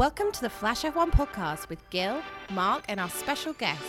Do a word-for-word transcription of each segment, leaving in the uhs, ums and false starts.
Welcome to the Flash F one podcast with Gil, Mark, and our special guest.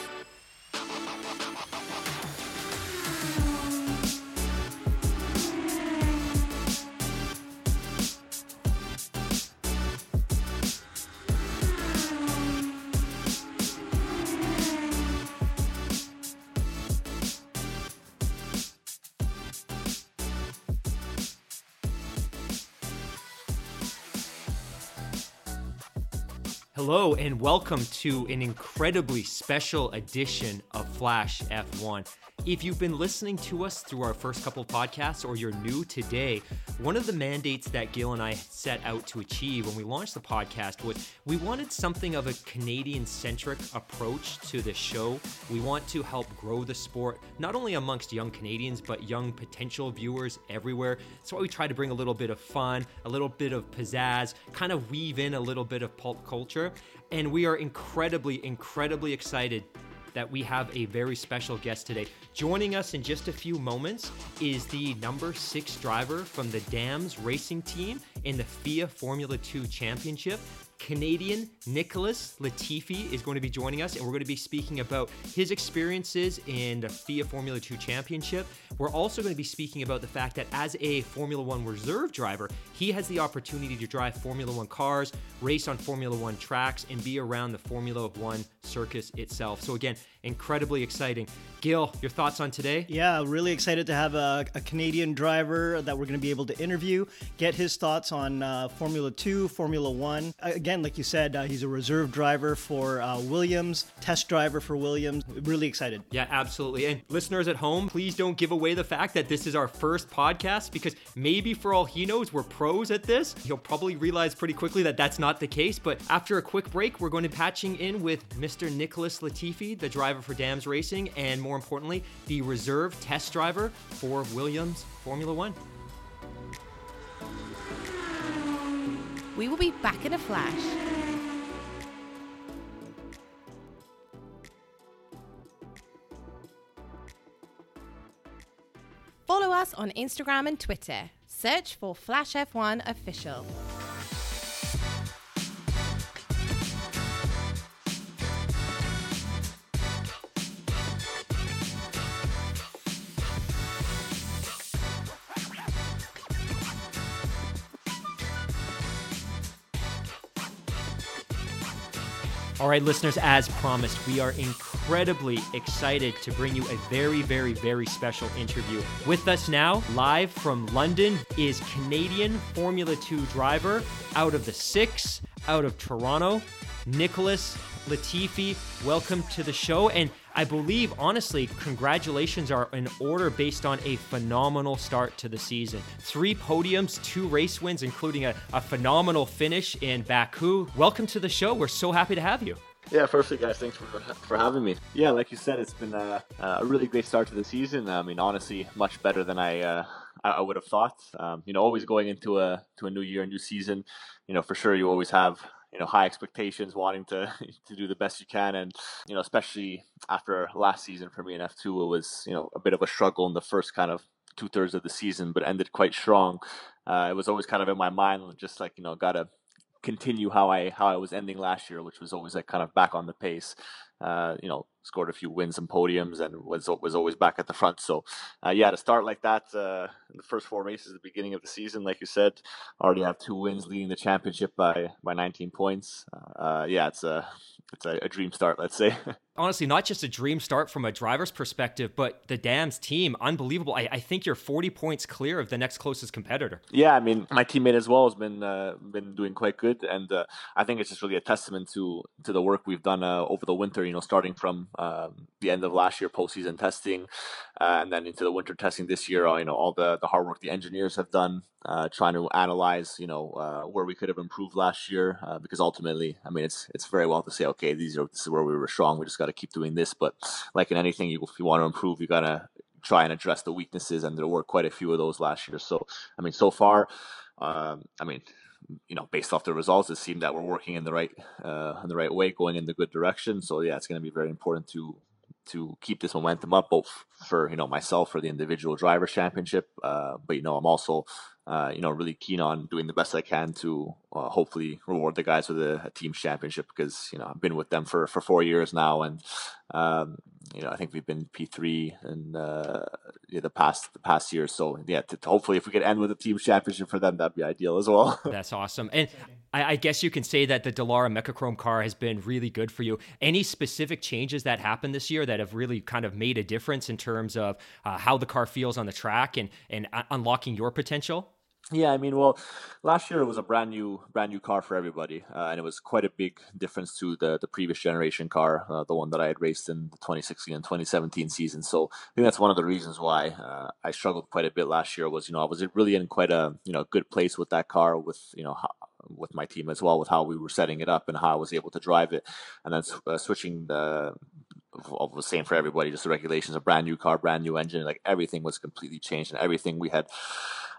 Hello and welcome to an incredibly special edition of Flash F one. If you've been listening to us through our first couple of podcasts or you're new today, one of the mandates that Gil and I set out to achieve when we launched the podcast was we wanted something of a Canadian-centric approach to the show. We want to help grow the sport, not only amongst young Canadians, but young potential viewers everywhere. That's why we try to bring a little bit of fun, a little bit of pizzazz, kind of weave in a little bit of pulp culture. And we are incredibly, incredibly excited that we have a very special guest today. Joining us in just a few moments is the number six driver from the Dams Racing Team in the F I A Formula two Championship. Canadian Nicholas Latifi is going to be joining us, and we're going to be speaking about his experiences in the F I A Formula two Championship. We're also going to be speaking about the fact that as a Formula one reserve driver, he has the opportunity to drive Formula one cars, race on Formula one tracks, and be around the Formula one circus itself. So again, incredibly exciting. Gil, your thoughts on today? Yeah, really excited to have a, a Canadian driver that we're going to be able to interview, get his thoughts on uh, Formula two, Formula one. Again, like you said, uh, he's a reserve driver for uh, Williams, test driver for Williams. Really excited. Yeah, absolutely. And listeners at home, please don't give away the fact that this is our first podcast, because maybe for all he knows, we're pros at this. He'll probably realize pretty quickly that that's not the case. But after a quick break, we're going to be patching in with Mister Nicholas Latifi, the driver for Dams Racing, and more importantly, the reserve test driver for Williams Formula One. We will be back in a flash. Follow us on Instagram and Twitter. Search for Flash F one Official. All right, listeners, as promised, we are incredibly excited to bring you a very, very, very special interview. With us now, live from London, is Canadian Formula two driver out of the six, out of Toronto, Nicholas Latifi. Welcome to the show. And I believe, honestly, congratulations are in order based on a phenomenal start to the season. Three podiums, two race wins, including a, a phenomenal finish in Baku. Welcome to the show. We're so happy to have you. Yeah, firstly, guys, thanks for for having me. Yeah, like you said, it's been a, a really great start to the season. I mean, honestly, much better than I uh, I would have thought. Um, you know, always going into a to a new year, a new season, you know, for sure you always have, you know, high expectations, wanting to to do the best you can. And, you know, especially after last season for me in F two, it was, you know, a bit of a struggle in the first kind of two thirds of the season, but ended quite strong. Uh, it was always kind of in my mind, just like, you know, got to continue how I how I was ending last year, which was always like kind of back on the pace. Uh, you know, scored a few wins and podiums and was was always back at the front. So, uh, yeah, to start like that, uh, in the first four races at the beginning of the season, like you said, already have two wins, leading the championship by, by nineteen points. Uh, yeah, it's a, it's a, a dream start, let's say. Honestly, not just a dream start from a driver's perspective, but the Dams team, unbelievable. I, I think you're forty points clear of the next closest competitor. Yeah, I mean, my teammate as well has been uh, been doing quite good. And uh, I think it's just really a testament to, to the work we've done uh, over the winter, you know, starting from um, the end of last year, postseason testing, uh, and then into the winter testing this year, you know, all the, the hard work the engineers have done, uh, trying to analyze, you know, uh, where we could have improved last year. Uh, because ultimately, I mean, it's it's very well to say, okay, these are this is where we were strong. We just got to keep doing this. But like in anything, you, if you want to improve, you got to try and address the weaknesses. And there were quite a few of those last year. So, I mean, so far, um, I mean, you know, based off the results, it seemed that we're working in the right, uh, in the right way, going in the good direction. So yeah, it's going to be very important to to keep this momentum up, both for, you know, myself for the individual driver championship. Uh, but, you know, I'm also, uh, you know, really keen on doing the best I can to uh, hopefully reward the guys with a, a team championship, because, you know, I've been with them for, for four years now. And, um, you know, I think we've been P three in uh, yeah, the past the past year. So, yeah, to, to hopefully if we could end with a team championship for them, that'd be ideal as well. That's awesome. And I, I guess you can say that the Dallara Mechachrome car has been really good for you. Any specific changes that happened this year that have really kind of made a difference in terms of uh, how the car feels on the track and, and unlocking your potential? Yeah, I mean, well, last year it was a brand new, brand new car for everybody, uh, and it was quite a big difference to the the previous generation car, uh, the one that I had raced in the twenty sixteen and twenty seventeen season. So I think that's one of the reasons why uh, I struggled quite a bit last year. Was, you know, I was really in quite a, you know, good place with that car, with, you know, how, with my team as well, with how we were setting it up and how I was able to drive it, and then uh, switching the. Of the same for everybody, just the regulations, a brand new car, brand new engine, like everything was completely changed, and everything we had,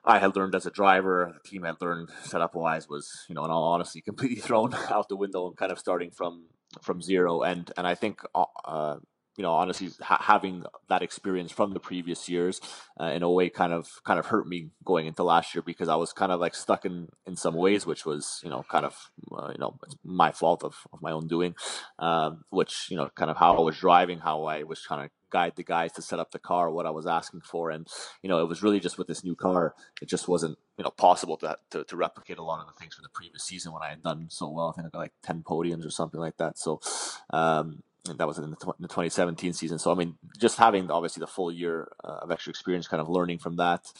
I had learned as a driver, the team had learned setup wise was, you know, in all honesty, completely thrown out the window and kind of starting from, from zero. And, and I think, uh, you know, honestly, ha- having that experience from the previous years, uh, in a way, kind of kind of hurt me going into last year, because I was kind of like stuck in, in some ways, which was, you know, kind of, uh, you know, my fault of, of my own doing, um, which, you know, kind of how I was driving, how I was trying to guide the guys to set up the car, what I was asking for. And, you know, it was really just with this new car, it just wasn't, you know, possible to to, to replicate a lot of the things from the previous season when I had done so well. I think I got like ten podiums or something like that. So, um and that was in the twenty seventeen season. So, I mean, just having obviously the full year uh, of extra experience, kind of learning from that,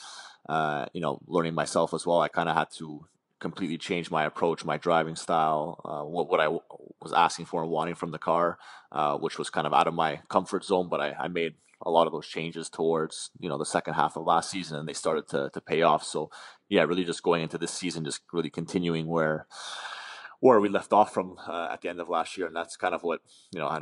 uh, you know, learning myself as well. I kind of had to completely change my approach, my driving style, uh, what, what I w- was asking for and wanting from the car, uh, which was kind of out of my comfort zone. But I, I made a lot of those changes towards, you know, the second half of last season, and they started to, to pay off. So, yeah, really just going into this season, just really continuing where... where we left off from uh, at the end of last year. And that's kind of what, you know, I,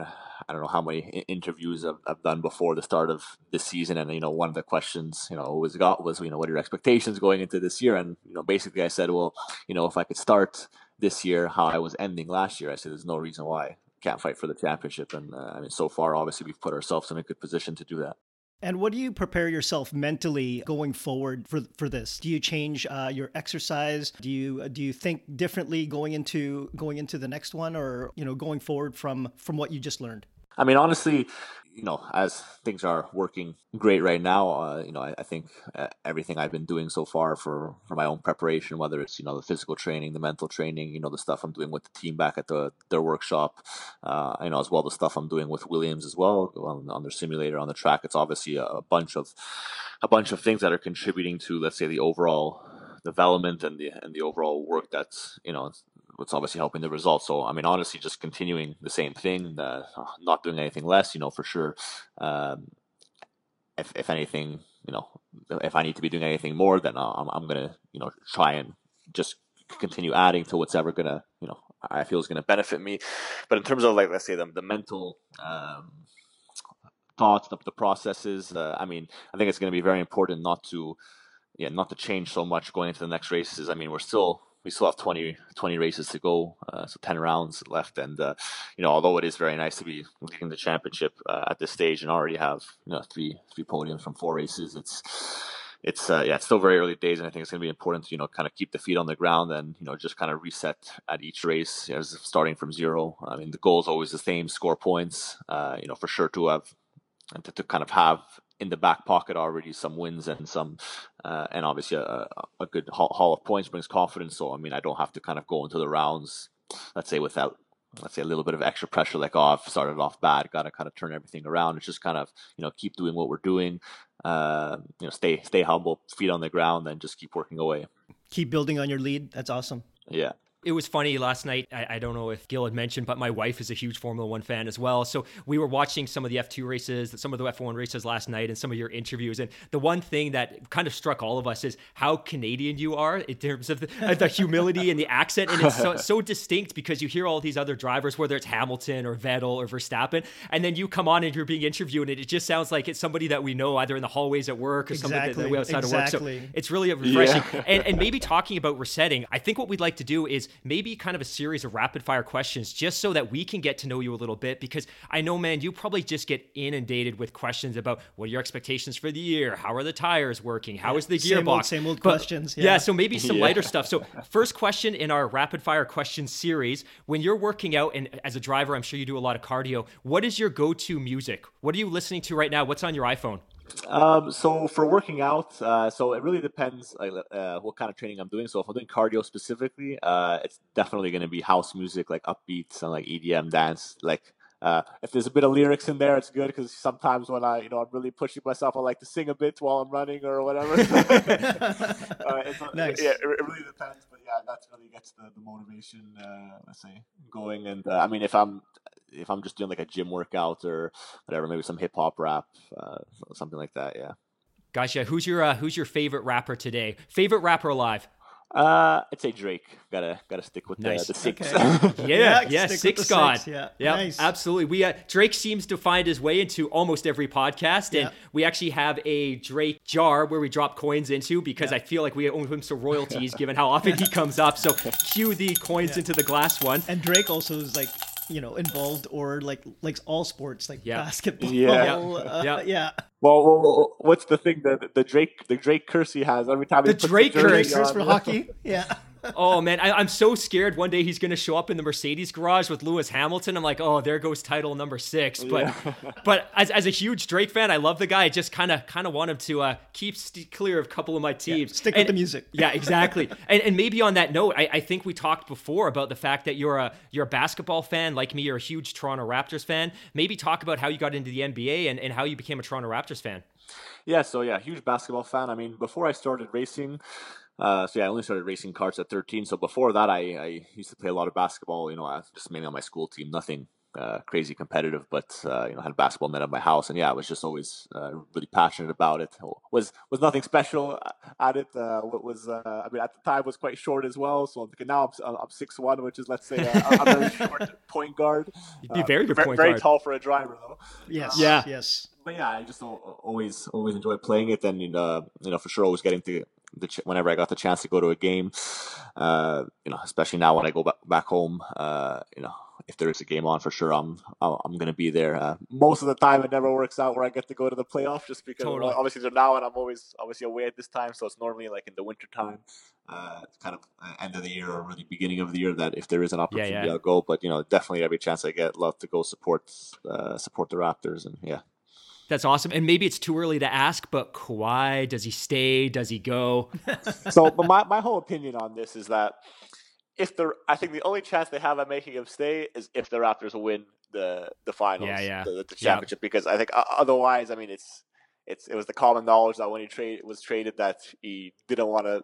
I don't know how many interviews I've, I've done before the start of this season. And, you know, one of the questions, you know, always got was, you know, what are your expectations going into this year? And, you know, basically I said, well, you know, if I could start this year how I was ending last year, I said, there's no reason why I can't fight for the championship. And uh, I mean, so far, obviously, we've put ourselves in a good position to do that. And what do you prepare yourself mentally going forward for for this? Do you change uh, your exercise? Do you do you think differently going into going into the next one, or, you know, going forward from from what you just learned? I mean, honestly, you know, as things are working great right now, uh, you know, I, I think uh, everything I've been doing so far for, for my own preparation, whether it's, you know, the physical training, the mental training, you know, the stuff I'm doing with the team back at the their workshop, uh, you know, as well, the stuff I'm doing with Williams as well on, on their simulator, on the track. It's obviously a, a bunch of a bunch of things that are contributing to, let's say, the overall development and the and the overall work that's, you know, what's obviously helping the results. So, I mean, honestly, just continuing the same thing, uh, not doing anything less, you know, for sure. Um, if, if anything, you know, if I need to be doing anything more, then I'm, I'm going to, you know, try and just continue adding to what's ever going to, you know, I feel is going to benefit me. But in terms of, like, let's say the, the mental, um, thoughts, the, the processes, uh, I mean, I think it's going to be very important not to, yeah, not to change so much going into the next races. I mean, we're still, We still have twenty, twenty races to go, uh, so ten rounds left. And, uh, you know, although it is very nice to be leading the championship uh, at this stage and already have, you know, three three podiums from four races, it's it's uh, yeah, it's still very early days, and I think it's going to be important to, you know, kind of keep the feet on the ground and, you know, just kind of reset at each race, you know, starting from zero. I mean, the goal is always the same: score points. Uh, you know, for sure to have and to, to kind of have in the back pocket already some wins and some, uh, and obviously a, a good haul of points brings confidence. So, I mean, I don't have to kind of go into the rounds, let's say, without, let's say, a little bit of extra pressure, like, oh, I've started off bad, got to kind of turn everything around. It's just kind of, you know, keep doing what we're doing, uh, you know, stay, stay humble, feet on the ground, and just keep working away. Keep building on your lead. That's awesome. Yeah. It was funny last night. I, I don't know if Gil had mentioned, but my wife is a huge Formula One fan as well. So we were watching some of the F two races, some of the F one races last night, and some of your interviews. And the one thing that kind of struck all of us is how Canadian you are in terms of the, the humility and the accent. And it's so, so distinct, because you hear all these other drivers, whether it's Hamilton or Vettel or Verstappen, and then you come on and you're being interviewed, and it just sounds like it's somebody that we know, either in the hallways at work or exactly, somebody that we outside exactly. of work. So it's really refreshing. Yeah. And, and maybe talking about resetting, I think what we'd like to do is maybe kind of a series of rapid fire questions just so that we can get to know you a little bit, because I know, man, you probably just get inundated with questions about what are your expectations for the year? How are the tires working? How is the gearbox? Same old, same old but, questions. Yeah. yeah, so maybe some yeah. lighter stuff. So first question in our rapid fire question series, when you're working out and as a driver, I'm sure you do a lot of cardio, what is your go-to music? What are you listening to right now? What's on your iPhone? Um, so for working out, uh, so it really depends uh, what kind of training I'm doing. So if I'm doing cardio specifically, uh, it's definitely going to be house music, like upbeats and like E D M dance. Like uh, if there's a bit of lyrics in there, it's good, because sometimes when I, you know, I'm really pushing myself, I like to sing a bit while I'm running or whatever. uh, it's, nice. Yeah, it, it really depends, but yeah, that really gets the, the motivation, uh, let's say, going. And uh, I mean, if I'm if I'm just doing like a gym workout or whatever, maybe some hip hop rap, uh, something like that. Yeah. Gotcha. Who's your, uh, who's your favorite rapper today? Favorite rapper alive? Uh, I'd say Drake. Gotta, gotta stick with nice. the, the six. Okay. yeah. Yeah. yeah six God. Six, yeah. yeah nice. Absolutely. We, uh, Drake seems to find his way into almost every podcast, and yeah. we actually have a Drake jar where we drop coins into, because yeah. I feel like we owe him some royalties given how often he comes up. So cue the coins yeah. into the glass one. And Drake also is like, you know, involved or like like all sports, like yeah. basketball. Yeah. Uh, yeah. yeah. Well, well, what's the thing that the Drake the Drake curse he has every time? The he puts Drake the curse on. For hockey. Yeah. Oh man, I, I'm so scared one day he's going to show up in the Mercedes garage with Lewis Hamilton. I'm like, oh, there goes title number six. But yeah. but as as a huge Drake fan, I love the guy. I just kind of kind of want him to uh, keep st- clear of a couple of my teams. Yeah, stick and, with the music. Yeah, exactly. and and maybe on that note, I, I think we talked before about the fact that you're a you're a basketball fan like me. You're a huge Toronto Raptors fan. Maybe talk about how you got into the N B A and, and how you became a Toronto Raptors fan. Yeah, so yeah, huge basketball fan. I mean, before I started racing, Uh, so yeah, I only started racing karts at thirteen. So before that, I, I used to play a lot of basketball, you know, I was just mainly on my school team, nothing uh, crazy competitive, but, uh, you know, I had a basketball net at my house. And yeah, I was just always uh, really passionate about it. Was was nothing special at it. Uh, what was, uh, I mean, at the time was quite short as well. So now I'm, I'm six one, which is, let's say, uh, I'm a very short point guard. You'd be very uh, good very, point very guard. Very tall for a driver, though. Yes, uh, yeah. yes. But yeah, I just always, always enjoyed playing it. And, uh, you know, for sure, always getting to... The ch- whenever I got the chance to go to a game, uh, you know, especially now when I go back back home, uh, you know, if there is a game on, for sure I'm I'm gonna be there. Uh, most of the time, it never works out where I get to go to the playoff, just because totally. well, obviously they're now, and I'm always obviously away at this time, so it's normally like in the winter time, uh, kind of end of the year or really beginning of the year. That if there is an opportunity, yeah, yeah. I'll go. But you know, definitely every chance I get, love to go support uh, support the Raptors, and yeah. That's awesome. And maybe it's too early to ask, but Kawhi, does he stay? Does he go? So my, my whole opinion on this is that if the I think the only chance they have at making him stay is if the Raptors win the the finals, yeah, yeah. The, the championship, yep. because I think otherwise, I mean, it's it's it was the common knowledge that when he trade was traded that he didn't want to.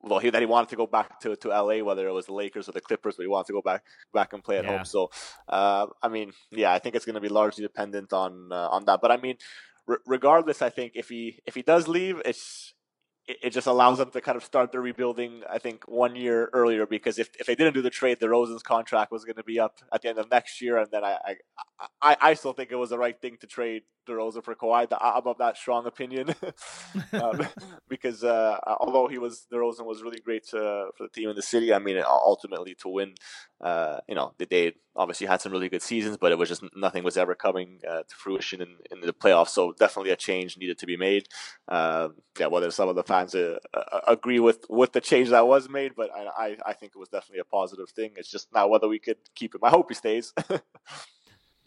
Well, he that he wanted to go back to, to L A, whether it was the Lakers or the Clippers, but he wanted to go back back and play at yeah. home. So, uh, I mean, yeah, I think it's going to be largely dependent on uh, on that. But I mean, re- regardless, I think if he if he does leave, it's it, it just allows them to kind of start their rebuilding. I think one year earlier, because if if they didn't do the trade, DeRozan's contract was going to be up at the end of next year, and then I I, I, I still think it was the right thing to trade DeRozan for Kawhi. I'm of that strong opinion um, because uh, although he was DeRozan was really great uh, for the team and the city. I mean, ultimately to win, uh, you know, they obviously had some really good seasons, but it was just nothing was ever coming uh, to fruition in, in the playoffs. So definitely a change needed to be made. Uh, yeah, whether some of the fans uh, uh, agree with, with the change that was made, but I, I I think it was definitely a positive thing. It's just now whether we could keep him. I hope he stays.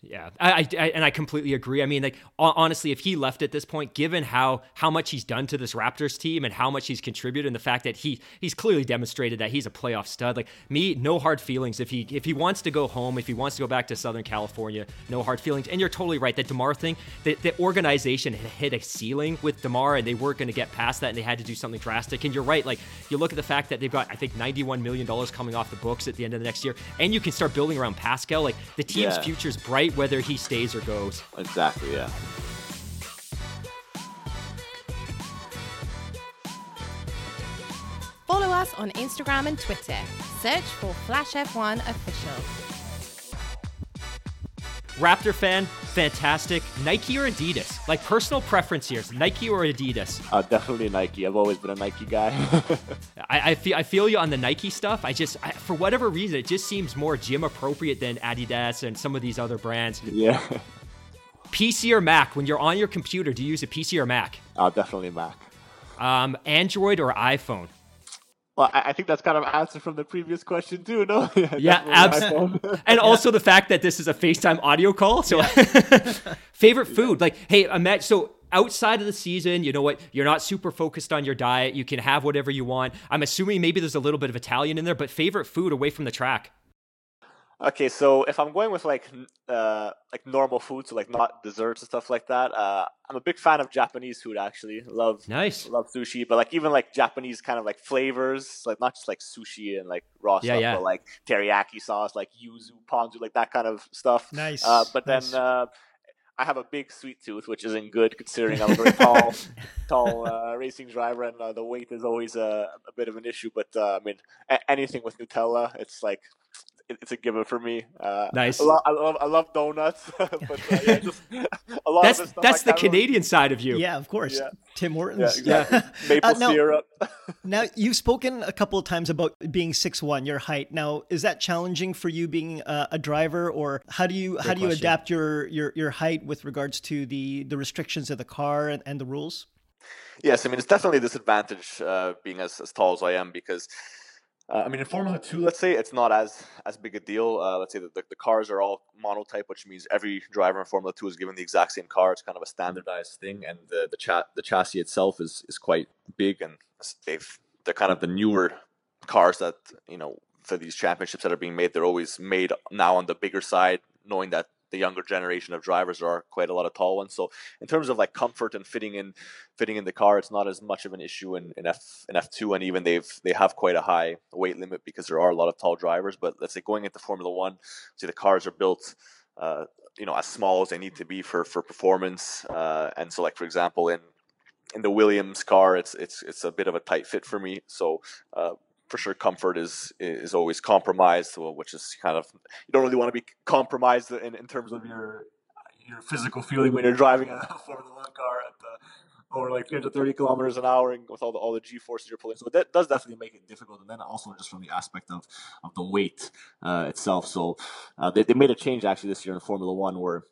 Yeah, I, I and I completely agree. I mean, like honestly, if he left at this point, given how how much he's done to this Raptors team and how much he's contributed, and the fact that he he's clearly demonstrated that he's a playoff stud. Like me, no hard feelings. If he if he wants to go home, if he wants to go back to Southern California, no hard feelings. And you're totally right. That DeMar thing, the, the organization hit a ceiling with DeMar, and they weren't going to get past that, and they had to do something drastic. And you're right. Like you look at the fact that they've got I think ninety-one million dollars coming off the books at the end of the next year, and you can start building around Pascal. Like the team's yeah. future's bright. Whether he stays or goes. Exactly, yeah. Follow us on Instagram and Twitter. Search for Flash F one Official. Raptor fan, fantastic. Nike or Adidas? Like, personal preference here is Nike or Adidas? Uh, definitely Nike. I've always been a Nike guy. I, I feel I feel you on the Nike stuff. I just, I, for whatever reason, it just seems more gym appropriate than Adidas and some of these other brands. Yeah. P C or Mac? When you're on your computer, do you use a P C or Mac? Uh, definitely Mac. Um, Android or iPhone? Well, I think that's kind of answered from the previous question too, no? Yeah, yeah, absolutely. And also the fact that this is a FaceTime audio call. So, yeah. Favorite food, like, hey, imagine, so outside of the season, you know what? You're not super focused on your diet. You can have whatever you want. I'm assuming maybe there's a little bit of Italian in there, but favorite food away from the track. Okay, so if I'm going with like uh, like normal food, so like not desserts and stuff like that, uh, I'm a big fan of Japanese food, actually. Love nice. Love sushi, but like even like Japanese kind of like flavors, like not just like sushi and like raw yeah, stuff, yeah. but like teriyaki sauce, like yuzu, ponzu, like that kind of stuff. Nice. Uh, but nice. then uh, I have a big sweet tooth, which isn't good considering I'm a very tall, tall uh, racing driver, and uh, the weight is always a, a bit of an issue. But uh, I mean, a- anything with Nutella, it's like... it's a given for me. Uh, nice. I love, I love, I love donuts. But, uh, yeah, just, a lot that's of stuff that's the Canadian really... side of you. Yeah, of course. Yeah. Tim Hortons. Yeah, exactly. Yeah. Maple uh, now, syrup. Now, you've spoken a couple of times about being six one, your height. Now, is that challenging for you being uh, a driver, or how do you Great how do you question. adapt your, your your height with regards to the, the restrictions of the car and, and the rules? Yes, I mean, it's definitely a disadvantage uh, being as, as tall as I am because... Uh, I mean, in Formula two, let's say it's not as as big a deal. Uh, let's say that the, the cars are all monotype, which means every driver in Formula two is given the exact same car. It's kind of a standardized thing, and the the, cha- the chassis itself is is quite big, and they've they're kind of the newer cars that, you know, for these championships that are being made. They're always made now on the bigger side, knowing that the younger generation of drivers are quite a lot of tall ones. So in terms of like comfort and fitting in, fitting in the car, it's not as much of an issue in, in F in F two. And even they've, they have quite a high weight limit because there are a lot of tall drivers, but let's say going into Formula One, see the cars are built, uh, you know, as small as they need to be for, for performance. Uh, and so like, for example, in, in the Williams car, it's, it's, it's a bit of a tight fit for me. So, uh, for sure, comfort is is always compromised, which is kind of, you don't really want to be compromised in, in terms of your your physical feeling when you're driving a Formula One car at the, over like three hundred thirty kilometers an hour, and with all the all the G forces you're pulling. So that does definitely make it difficult. And then also just from the aspect of of the weight uh, itself. So uh, they they made a change actually this year in Formula One where.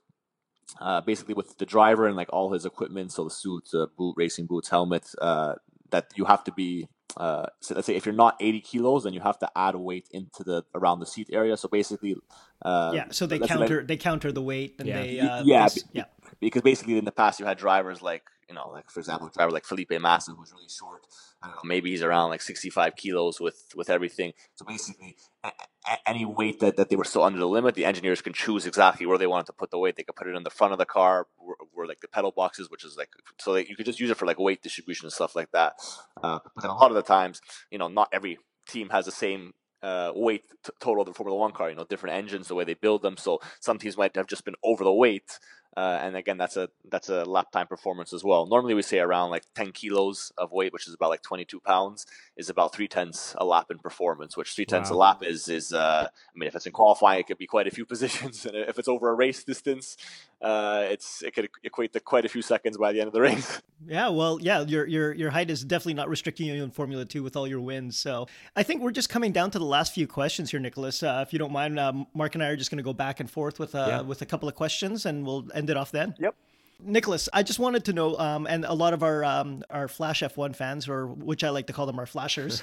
Uh, basically with the driver and like all his equipment, so the suit, uh, boot, racing boots, helmet, uh, that you have to be, uh, so let's say if you're not eighty kilos, then you have to add weight into the, around the seat area. So basically, uh, yeah, so they counter, like, they counter the weight and yeah. they, uh, yeah, they, yeah, because basically in the past you had drivers like, you know, like for example, a driver like Felipe Massa, who's really short, I don't know, maybe he's around like sixty-five kilos with, with everything. So basically a- a- any weight that, that they were still under the limit, the engineers can choose exactly where they wanted to put the weight. They could put it in the front of the car where, where like the pedal boxes, which is like, so they, you could just use it for like weight distribution and stuff like that. Uh, but then a lot of the times, you know, not every team has the same uh, weight t- total of the Formula One car, you know, different engines, the way they build them. So some teams might have just been over the weight. Uh, and again, that's a that's a lap time performance as well. Normally, we say around like ten kilos of weight, which is about like twenty-two pounds, is about three tenths a lap in performance. Which three tenths wow. a lap is is uh, I mean, if it's in qualifying, it could be quite a few positions, and if it's over a race distance, uh, it's it could equate to quite a few seconds by the end of the race. Yeah, well, yeah, your your your height is definitely not restricting you in Formula Two with all your wins. So I think we're just coming down to the last few questions here, Nicholas. Uh, if you don't mind, um, Mark and I are just going to go back and forth with uh, yeah. with a couple of questions, and we'll. End it off then. Yep. Nicholas, I just wanted to know, um, and a lot of our um, our Flash F one fans, or which I like to call them our flashers,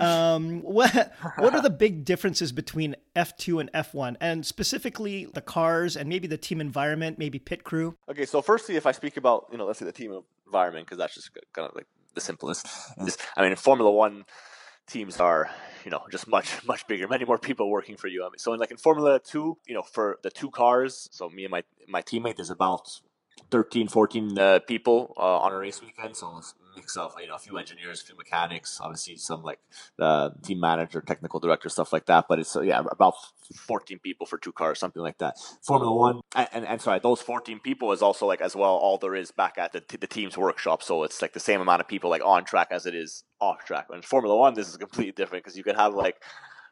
um, what what are the big differences between F two and F one, and specifically the cars and maybe the team environment, maybe pit crew? Okay, so firstly, if I speak about, you know, let's say the team environment, because that's just kind of like the simplest. Is, I mean, in Formula One, teams are, you know, just much, much bigger, many more people working for you. I mean, so in like in Formula two, you know, for the two cars, so me and my, my teammate, there's about thirteen, fourteen uh, people uh, on a race weekend. So it's a mix of, you know, a few engineers, a few mechanics, obviously some like uh, team manager, technical director, stuff like that. But it's, uh, yeah, about fourteen people for two cars, something like that. Formula One, and, and, and sorry, those fourteen people is also like as well, all there is back at the, the team's workshop. So it's like the same amount of people like on track as it is off track. In Formula One, this is completely different because you can have like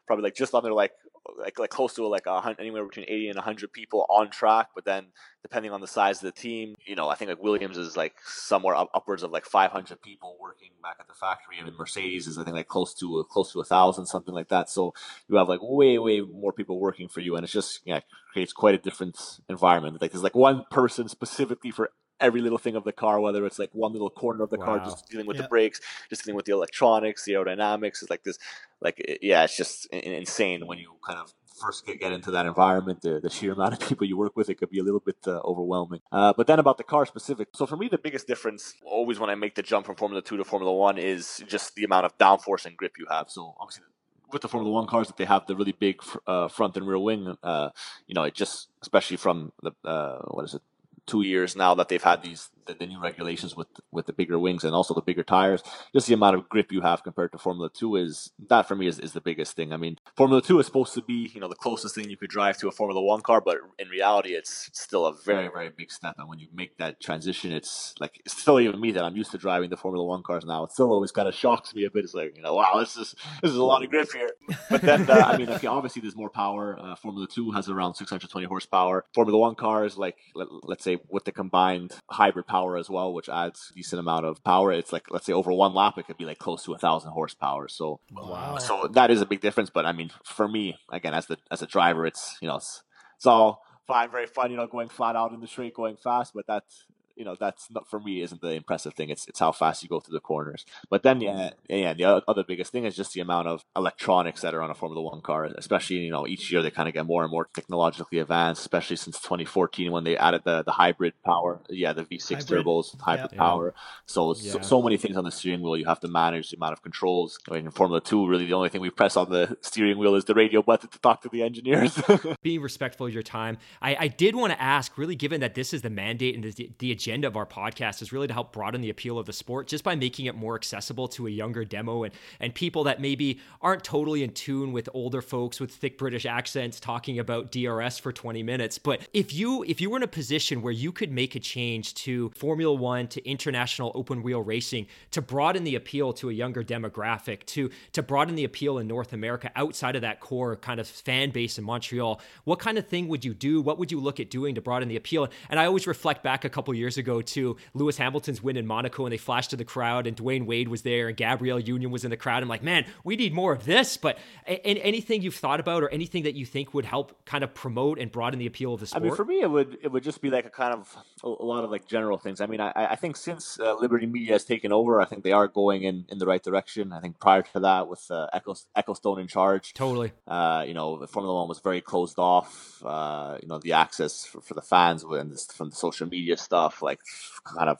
probably like just under like like like close to like a anywhere between eighty and a hundred people on track. But then depending on the size of the team, you know, I think like Williams is like somewhere up, upwards of like five hundred people working back at the factory, and Mercedes is I think like close to close to a thousand, something like that. So you have like way way more people working for you, and it's just yeah creates quite a different environment. Like there's like one person specifically for every little thing of the car, whether it's like one little corner of the wow. car, just dealing with yep. the brakes, just dealing with the electronics, the aerodynamics. It's like this, like, it, yeah, it's just insane when you kind of first get, get into that environment. The, the sheer amount of people you work with, it could be a little bit uh, overwhelming. Uh, but then about the car specific. So for me, the biggest difference always when I make the jump from Formula two to Formula one is just the amount of downforce and grip you have. So obviously with the Formula one cars that they have the really big uh, front and rear wing, uh, you know, it just, especially from the, uh, what is it? two years now that they've had these the, the new regulations with with the bigger wings and also the bigger tires, just the amount of grip you have compared to Formula two is that for me is, is the biggest thing. I mean, Formula two is supposed to be, you know, the closest thing you could drive to a Formula one car, but in reality it's still a very very big step. And when you make that transition, it's like it's still even me that I'm used to driving the Formula one cars now, it still always kind of shocks me a bit. It's like, you know, wow, this is this is a lot of grip here. But then uh, I mean, okay, obviously there's more power. uh, Formula two has around six hundred twenty horsepower. Formula one cars, like let, let's say with the combined hybrid power as well, which adds a decent amount of power, it's like, let's say over one lap, it could be like close to a thousand horsepower. So, wow. so that is a big difference. But I mean, for me, again, as the, as a driver, it's, you know, it's, it's all fine, very fun, you know, going flat out in the straight, going fast, but that's, you know, that's not for me isn't the impressive thing. It's it's how fast you go through the corners. But then, yeah, yeah, the other biggest thing is just the amount of electronics that are on a Formula One car, especially, you know, each year they kind of get more and more technologically advanced, especially since twenty fourteen when they added the, the hybrid power. Yeah, the V six hybrid. Turbos, hybrid yeah. power. So, yeah. so, so many things on the steering wheel. You have to manage the amount of controls. I mean, in Formula two, really the only thing we press on the steering wheel is the radio button to talk to the engineers. Being respectful of your time. I, I did want to ask, really, given that this is the mandate and the, the agenda of our podcast is really to help broaden the appeal of the sport just by making it more accessible to a younger demo and, and people that maybe aren't totally in tune with older folks with thick British accents talking about D R S for twenty minutes. But if you if you were in a position where you could make a change to Formula One, to international open wheel racing, to broaden the appeal to a younger demographic, to, to broaden the appeal in North America outside of that core kind of fan base in Montreal, what kind of thing would you do? What would you look at doing to broaden the appeal? And I always reflect back a couple years ago to Lewis Hamilton's win in Monaco, and they flashed to the crowd and Dwayne Wade was there and Gabrielle Union was in the crowd. I'm like, man, we need more of this. But a- and anything you've thought about or anything that you think would help kind of promote and broaden the appeal of the sport? I mean, for me, it would it would just be like a kind of a, a lot of like general things. I mean, I, I think since uh, Liberty Media has taken over, I think they are going in, in the right direction. I think prior to that with uh, Ecclestone in charge. Totally. Uh, you know, Formula One was very closed off. Uh, you know, the access for, for the fans and this, from the social media stuff, like kind of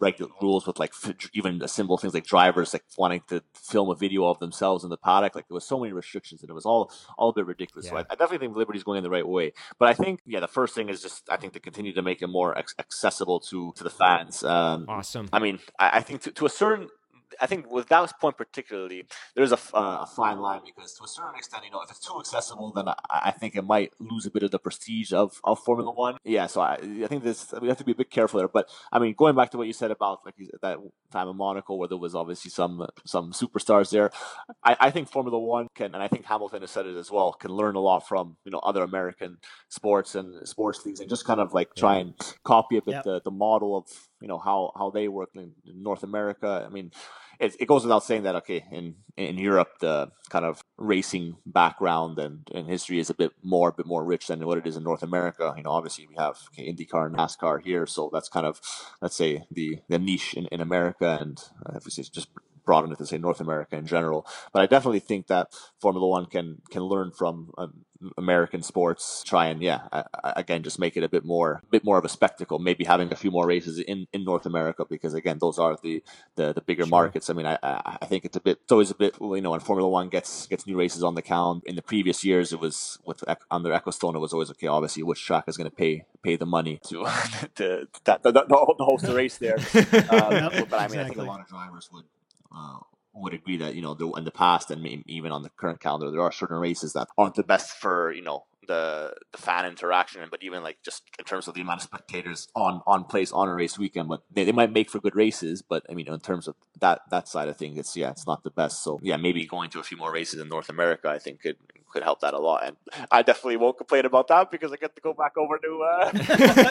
regular rules with like even simple things like drivers like wanting to film a video of themselves in the paddock. Like there was so many restrictions and it was all all a bit ridiculous. Yeah. So I, I definitely think Liberty's going in the right way. But I think yeah, the first thing is just I think to continue to make it more ex- accessible to to the fans. Um, awesome. I mean, I, I think to, to a certain. I think with that point particularly, there's a, uh, a fine line because to a certain extent, you know, if it's too accessible, then I, I think it might lose a bit of the prestige of, of Formula One. Yeah, so I, I think this we have to be a bit careful there. But I mean, going back to what you said about like that time in Monaco, where there was obviously some some superstars there, I, I think Formula One can, and I think Hamilton has said it as well, can learn a lot from you know other American sports and sports leagues, and just kind of like try and copy a bit yep. the, the model of you know how how they work in North America. I mean. It, it goes without saying that, okay, in, in Europe, the kind of racing background and, and history is a bit more, a bit more rich than what it is in North America. You know, obviously we have okay, IndyCar and NASCAR here. So that's kind of, let's say, the, the niche in, in America. And obviously it's just broadened it to say North America in general. But I definitely think that Formula One can, can learn from um, American sports, try and, yeah, I, I, again, just make it a bit more a bit more of a spectacle, maybe having a few more races in, in North America, because again, those are the, the, the bigger sure. markets. I mean, I I think it's a bit, it's always a bit, you know, when Formula One gets gets new races on the calendar, in the previous years, it was, with under Ecclestone, it was always, okay, obviously, which track is going to pay pay the money to, to, to, to, to, to host the race there. Um, but I mean, exactly. I think a lot of drivers would, uh, would agree that, you know, the, in the past and even on the current calendar, there are certain races that aren't the best for, you know, the the fan interaction, but even like just in terms of the amount of spectators on on place on a race weekend. But they, they might make for good races, but I mean, in terms of that that side of things, it's yeah it's not the best. So yeah, maybe going to a few more races in North America I think could could help that a lot. And I definitely won't complain about that because I get to go back over to uh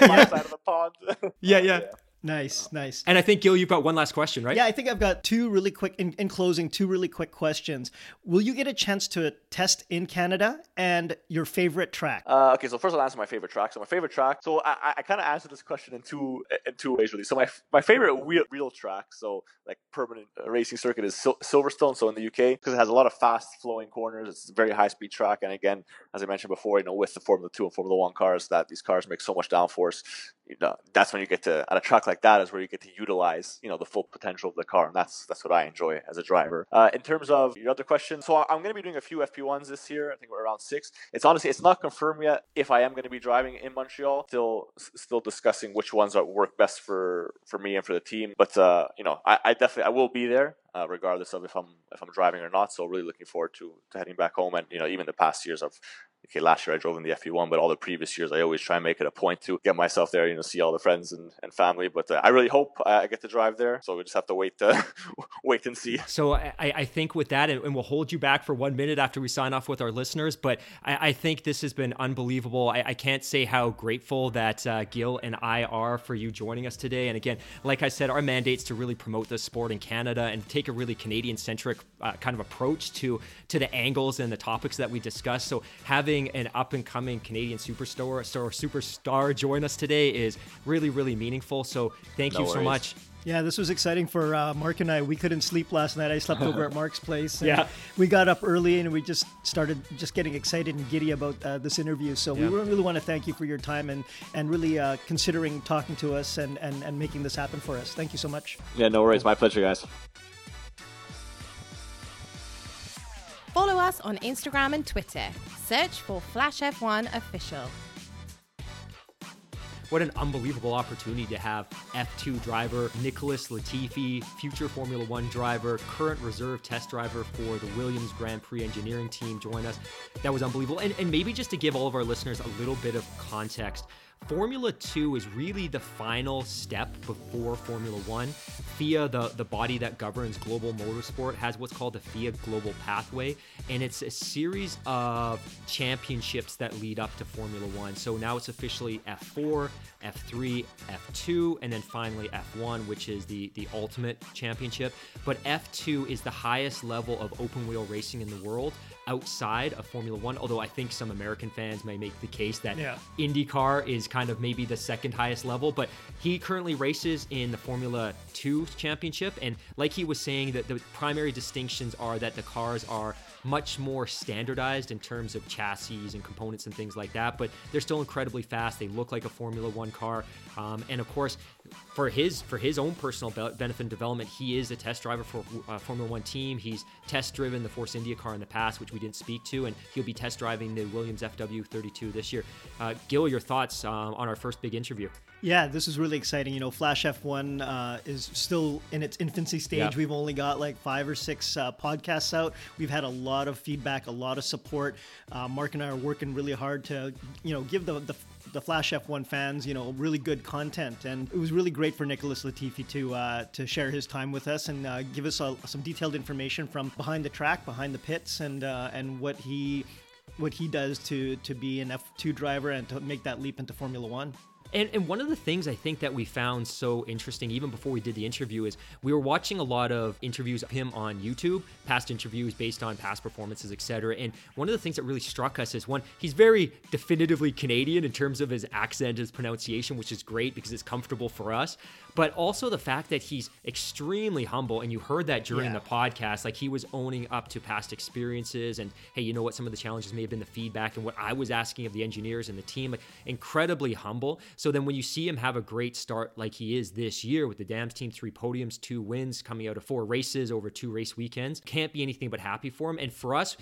my side of the pond. yeah yeah, yeah. Nice, nice. And I think, Gil, you've got one last question, right? Yeah, I think I've got two really quick, in, in closing, two really quick questions. Will you get a chance to test in Canada, and your favorite track? Uh, okay, so first I'll answer my favorite track. So my favorite track, so I, I kind of answered this question in two in two ways, really. So my my favorite real, real track, so like permanent racing circuit, is Sil- Silverstone, so in the U K, because it has a lot of fast-flowing corners. It's a very high-speed track. And again, as I mentioned before, you know, with the Formula two and Formula one cars, that these cars make so much downforce, you know, that's when you get to, at a track like Like that is where you get to utilize, you know, the full potential of the car, and that's that's what I enjoy as a driver. Uh, in terms of your other question, so I'm going to be doing a few F P ones this year. I think we're around six. It's honestly, it's not confirmed yet if I am going to be driving in Montreal. Still, still discussing which ones are work best for for me and for the team. But uh, you know, I, I definitely I will be there. Uh, regardless of if I'm if I'm driving or not. So really looking forward to, to heading back home. And, you know, even the past years I've, okay, last year I drove in the F P one, but all the previous years I always try and make it a point to get myself there, you know, see all the friends and, and family. But uh, I really hope I get to drive there. So we just have to wait to wait and see. So I, I think with that, and we'll hold you back for one minute after we sign off with our listeners, but I, I think this has been unbelievable. I, I can't say how grateful that uh, Gil and I are for you joining us today. And again, like I said, our mandate's to really promote this sport in Canada and take a really Canadian-centric uh, kind of approach to to the angles and the topics that we discuss. So having an up-and-coming Canadian superstar, star, superstar join us today is really, really meaningful. So thank no you worries. so much. Yeah, this was exciting for uh, Mark and I. We couldn't sleep last night. I slept over at Mark's place. And yeah. We got up early and we just started just getting excited and giddy about uh, this interview. So yeah. we really want to thank you for your time and, and really uh, considering talking to us and, and, and making this happen for us. Thank you so much. Yeah, no worries. My pleasure, guys. Follow us on Instagram and Twitter. Search for Flash F one Official. What an unbelievable opportunity to have F two driver Nicholas Latifi, future Formula one driver, current reserve test driver for the Williams Grand Prix engineering team join us. That was unbelievable. And, and maybe just to give all of our listeners a little bit of context, Formula two is really the final step before Formula one. F I A, the, the body that governs global motorsport, has what's called the F I A Global Pathway, and it's a series of championships that lead up to Formula one. So now it's officially F four, F three, F two, and then finally F one, which is the, the ultimate championship. But F two is the highest level of open-wheel racing in the world outside of Formula one, although I think some American fans may make the case that yeah. IndyCar is kind of maybe the second highest level, but he currently races in the Formula two Championship. And like he was saying, that the primary distinctions are that the cars are much more standardized in terms of chassis and components and things like that, but they're still incredibly fast. They look like a Formula one car. Um, and of course, for his for his own personal be- benefit and development, he is a test driver for a Formula one team. He's test driven the Force India car in the past, which we didn't speak to, and he'll be test driving the Williams F W thirty-two this year. Uh, Gil, your thoughts um, on our first big interview? Yeah, this is really exciting. You know, Flash F one uh, is still in its infancy stage. Yeah. We've only got like five or six uh, podcasts out. We've had a lot of feedback, a lot of support. Uh, Mark and I are working really hard to, you know, give the, the the Flash F one fans, you know, really good content. And it was really great for Nicholas Latifi to uh, to share his time with us and uh, give us uh, some detailed information from behind the track, behind the pits, and uh, and what he what he does to to be an F two driver and to make that leap into Formula One. And, and one of the things I think that we found so interesting, even before we did the interview, is we were watching a lot of interviews of him on YouTube, past interviews based on past performances, et cetera. And one of the things that really struck us is, one, he's very definitively Canadian in terms of his accent, his pronunciation, which is great because it's comfortable for us. But also the fact that he's extremely humble, and you heard that during yeah. the podcast, like he was owning up to past experiences and, hey, you know what, some of the challenges may have been the feedback and what I was asking of the engineers and the team, like incredibly humble. So then when you see him have a great start like he is this year with the Dams team, three podiums, two wins coming out of four races over two race weekends, can't be anything but happy for him. And for us,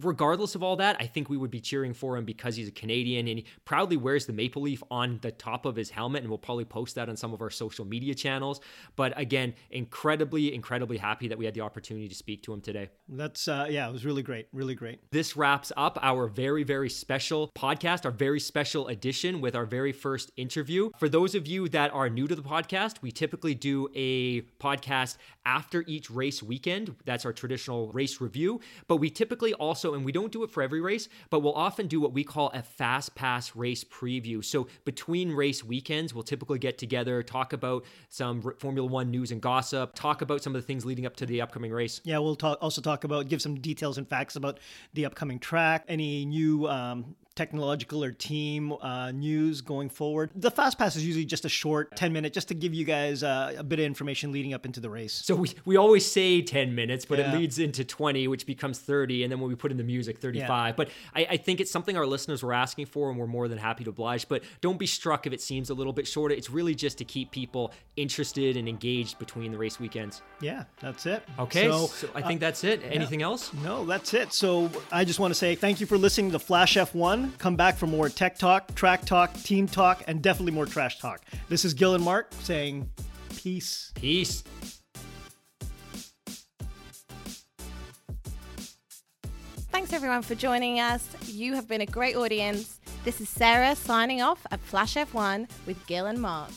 regardless of all that, I think we would be cheering for him because he's a Canadian and he proudly wears the maple leaf on the top of his helmet, and we'll probably post that on some of our social media channels. But again, incredibly, incredibly happy that we had the opportunity to speak to him today. That's, uh, yeah, it was really great, really great. This wraps up our very, very special podcast, our very special edition with our very first interview. For those of you that are new to the podcast, we typically do a podcast after each race weekend. That's our traditional race review, but we typically also So, and we don't do it for every race, but we'll often do what we call a fast pass race preview. So between race weekends, we'll typically get together, talk about some Formula One news and gossip, talk about some of the things leading up to the upcoming race. Yeah, we'll talk, also talk about, give some details and facts about the upcoming track, any new um technological or team uh, news going forward. The Fast Pass is usually just a short ten minute, just to give you guys uh, a bit of information leading up into the race. So we, we always say ten minutes, but yeah. It leads into twenty, which becomes thirty. And then when we put in the music, thirty-five. Yeah. But I, I think it's something our listeners were asking for, and we're more than happy to oblige. But don't be struck if it seems a little bit shorter. It's really just to keep people interested and engaged between the race weekends. Yeah, that's it. Okay, so, so I think uh, that's it. Anything yeah. else? No, that's it. So I just want to say thank you for listening to Flash F one. Come back for more tech talk, track talk, team talk, and definitely more trash talk. This is Gil and Mark saying peace. Peace. Thanks everyone for joining us. You have been a great audience. This is Sarah signing off at Flash F one with Gil and Mark.